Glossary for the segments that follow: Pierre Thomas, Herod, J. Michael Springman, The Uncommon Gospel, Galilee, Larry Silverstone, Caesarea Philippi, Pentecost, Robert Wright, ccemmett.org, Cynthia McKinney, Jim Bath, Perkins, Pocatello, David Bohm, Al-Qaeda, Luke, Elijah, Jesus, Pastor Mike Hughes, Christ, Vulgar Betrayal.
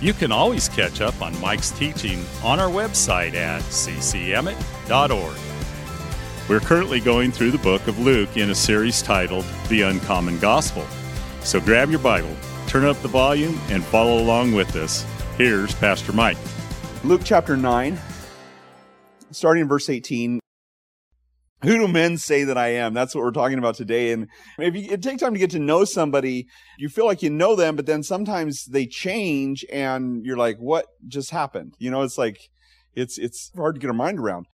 you can always catch up on Mike's teaching on our website at ccemmett.org. We're currently going through the book of Luke in a series titled The Uncommon Gospel. So grab your Bible, turn up the volume, and follow along with us. Here's Pastor Mike. Luke chapter 9, starting in verse 18. Who do men say that I am? That's what we're talking about today. And if it takes time to get to know somebody, you feel like you know them, but then sometimes they change and you're like, what just happened? You know, it's like, it's hard to get our mind around.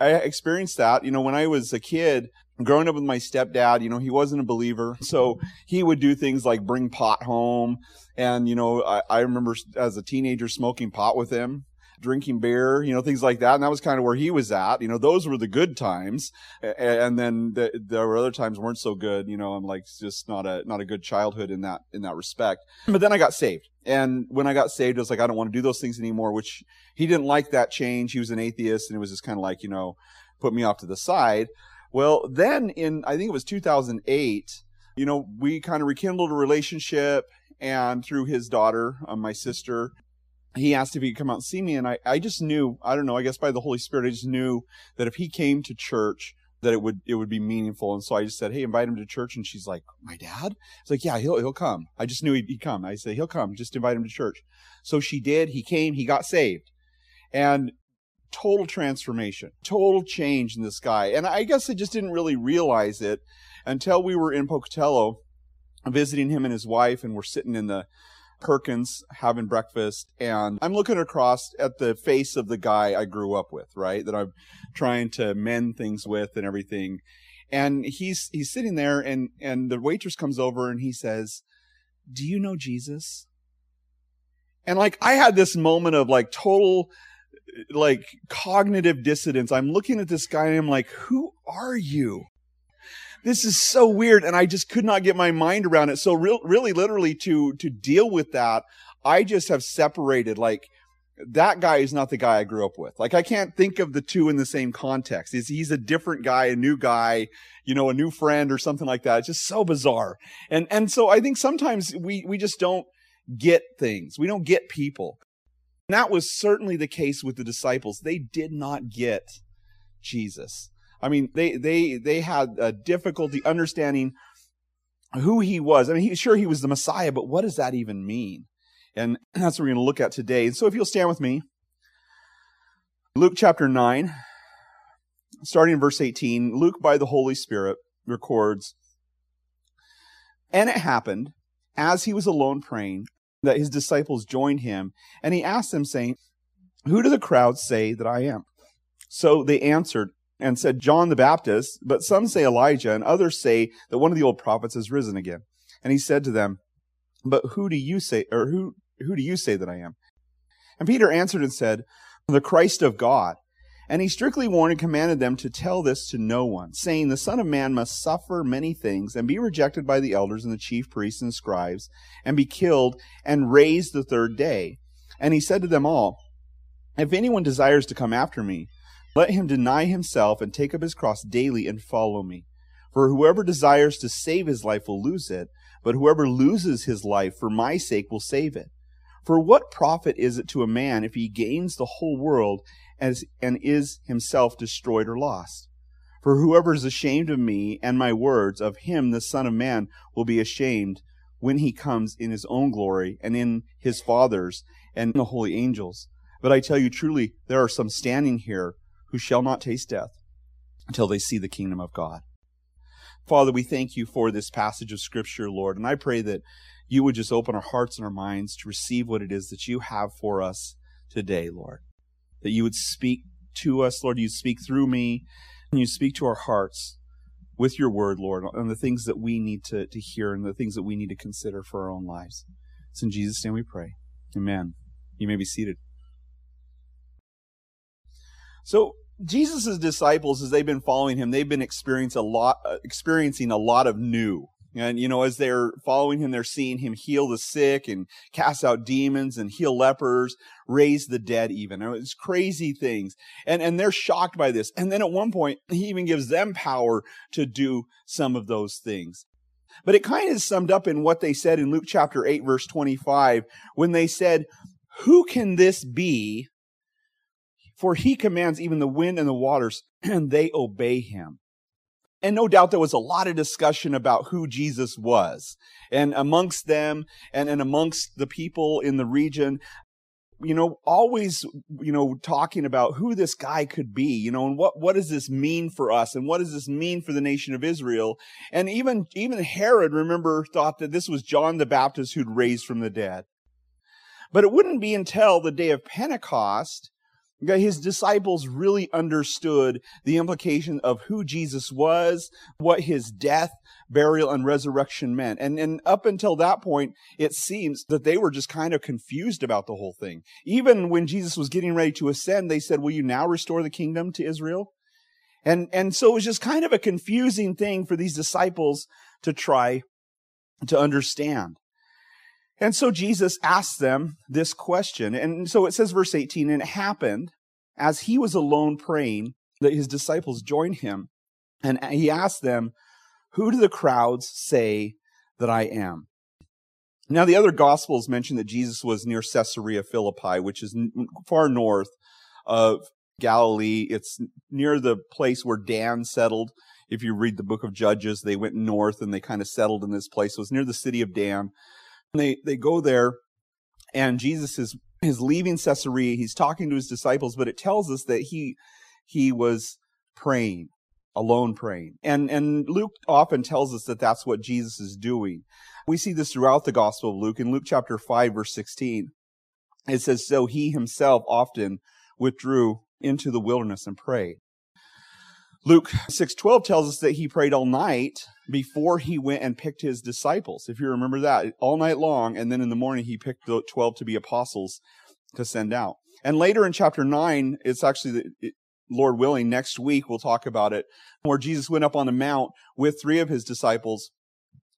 I experienced that, you know, when I was a kid, growing up with my stepdad, you know, he wasn't a believer. So he would do things like bring pot home. And, you know, I remember as a teenager smoking pot with him, drinking beer, you know, things like that. And that was kind of where he was at. You know, those were the good times. And then there were other times weren't so good. You know, I'm like, just not a good childhood in that respect. But then I got saved. And when I got saved, I was like, I don't want to do those things anymore, which he didn't like that change. He was an atheist, and it was just kind of like, you know, put me off to the side. Well, then I think it was 2008, you know, we kind of rekindled a relationship, and through his daughter, my sister, he asked if he could come out and see me, and I just knew, I don't know, I guess by the Holy Spirit, I just knew that if he came to church, that it would be meaningful. And so I just said, hey, invite him to church. And she's like, my dad? It's like, yeah, he'll come. I just knew he'd come. I said, he'll come. Just invite him to church. So she did. He came. He got saved. And total transformation, total change in this guy. And I guess I just didn't really realize it until we were in Pocatello visiting him and his wife, and we're sitting in the Perkins having breakfast, and I'm looking across at the face of the guy I grew up with, right? That I'm trying to mend things with and everything. And he's sitting there, and the waitress comes over and he says, do you know Jesus? And like, I had this moment of like total like cognitive dissonance. I'm looking at this guy and I'm like, who are you? This is so weird, and I just could not get my mind around it. So really, literally, to deal with that, I just have separated, like, that guy is not the guy I grew up with. Like, I can't think of the two in the same context. He's a different guy, you know, a new friend or something like that. It's just so bizarre. And so I think sometimes we just don't get things. We don't get people. And that was certainly the case with the disciples. They did not get Jesus. I mean, they had a difficulty understanding who he was. I mean, he was the Messiah, but what does that even mean? And that's what we're going to look at today. And so if you'll stand with me, Luke chapter 9, starting in verse 18, Luke by the Holy Spirit records, and it happened, as he was alone praying, that his disciples joined him, and he asked them, saying, who do the crowds say that I am? So they answered, and said, John the Baptist, but some say Elijah, and others say that one of the old prophets has risen again. And he said to them, but who do you say that I am? And Peter answered and said, the Christ of God. And he strictly warned and commanded them to tell this to no one, saying, the Son of Man must suffer many things, and be rejected by the elders and the chief priests and scribes, and be killed, and raised the third day. And he said to them all, if anyone desires to come after me, let him deny himself and take up his cross daily and follow me. For whoever desires to save his life will lose it, but whoever loses his life for my sake will save it. For what profit is it to a man if he gains the whole world and is himself destroyed or lost? For whoever is ashamed of me and my words, of him the Son of Man will be ashamed when he comes in his own glory and in his Father's and the holy angels. But I tell you truly, there are some standing here who shall not taste death until they see the kingdom of God. Father, we thank you for this passage of Scripture, Lord, and I pray that you would just open our hearts and our minds to receive what it is that you have for us today, Lord. That you would speak to us, Lord, you'd speak through me, and you'd speak to our hearts with your word, Lord, on the things that we need to hear and the things that we need to consider for our own lives. It's in Jesus' name we pray. Amen. You may be seated. So Jesus' disciples, as they've been following him, they've been experiencing a lot of new. And, you know, as they're following him, they're seeing him heal the sick and cast out demons and heal lepers, raise the dead even. It's crazy things. And they're shocked by this. And then at one point, he even gives them power to do some of those things. But it kind of summed up in what they said in Luke chapter 8, verse 25, when they said, "Who can this be? For he commands even the wind and the waters, and they obey him." And no doubt there was a lot of discussion about who Jesus was. And amongst them and amongst the people in the region, you know, always, you know, talking about who this guy could be, you know, and what does this mean for us? And what does this mean for the nation of Israel? And even Herod, remember, thought that this was John the Baptist who'd raised from the dead. But it wouldn't be until the day of Pentecost his disciples really understood the implication of who Jesus was, what his death, burial, and resurrection meant. And up until that point, it seems that they were just kind of confused about the whole thing. Even when Jesus was getting ready to ascend, they said, "Will you now restore the kingdom to Israel?" And so it was just kind of a confusing thing for these disciples to try to understand. And so Jesus asked them this question. And so it says, verse 18, "And it happened, as he was alone praying, that his disciples joined him. And he asked them, 'Who do the crowds say that I am?'" Now, the other Gospels mention that Jesus was near Caesarea Philippi, which is far north of Galilee. It's near the place where Dan settled. If you read the book of Judges, they went north and they kind of settled in this place. So it's near the city of Dan. They go there, and Jesus is leaving Caesarea. He's talking to his disciples, but it tells us that he was praying, alone praying. And Luke often tells us that that's what Jesus is doing. We see this throughout the Gospel of Luke. In Luke chapter 5, verse 16, it says, "So he himself often withdrew into the wilderness and prayed." Luke 6:12 tells us that he prayed all night before he went and picked his disciples. If you remember that, all night long, and then in the morning he picked the 12 to be apostles to send out. And later in chapter 9, it's actually, Lord willing, next week we'll talk about it, where Jesus went up on the mount with three of his disciples,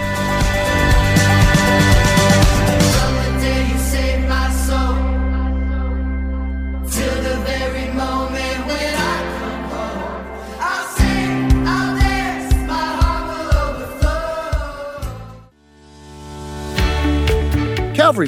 Calvary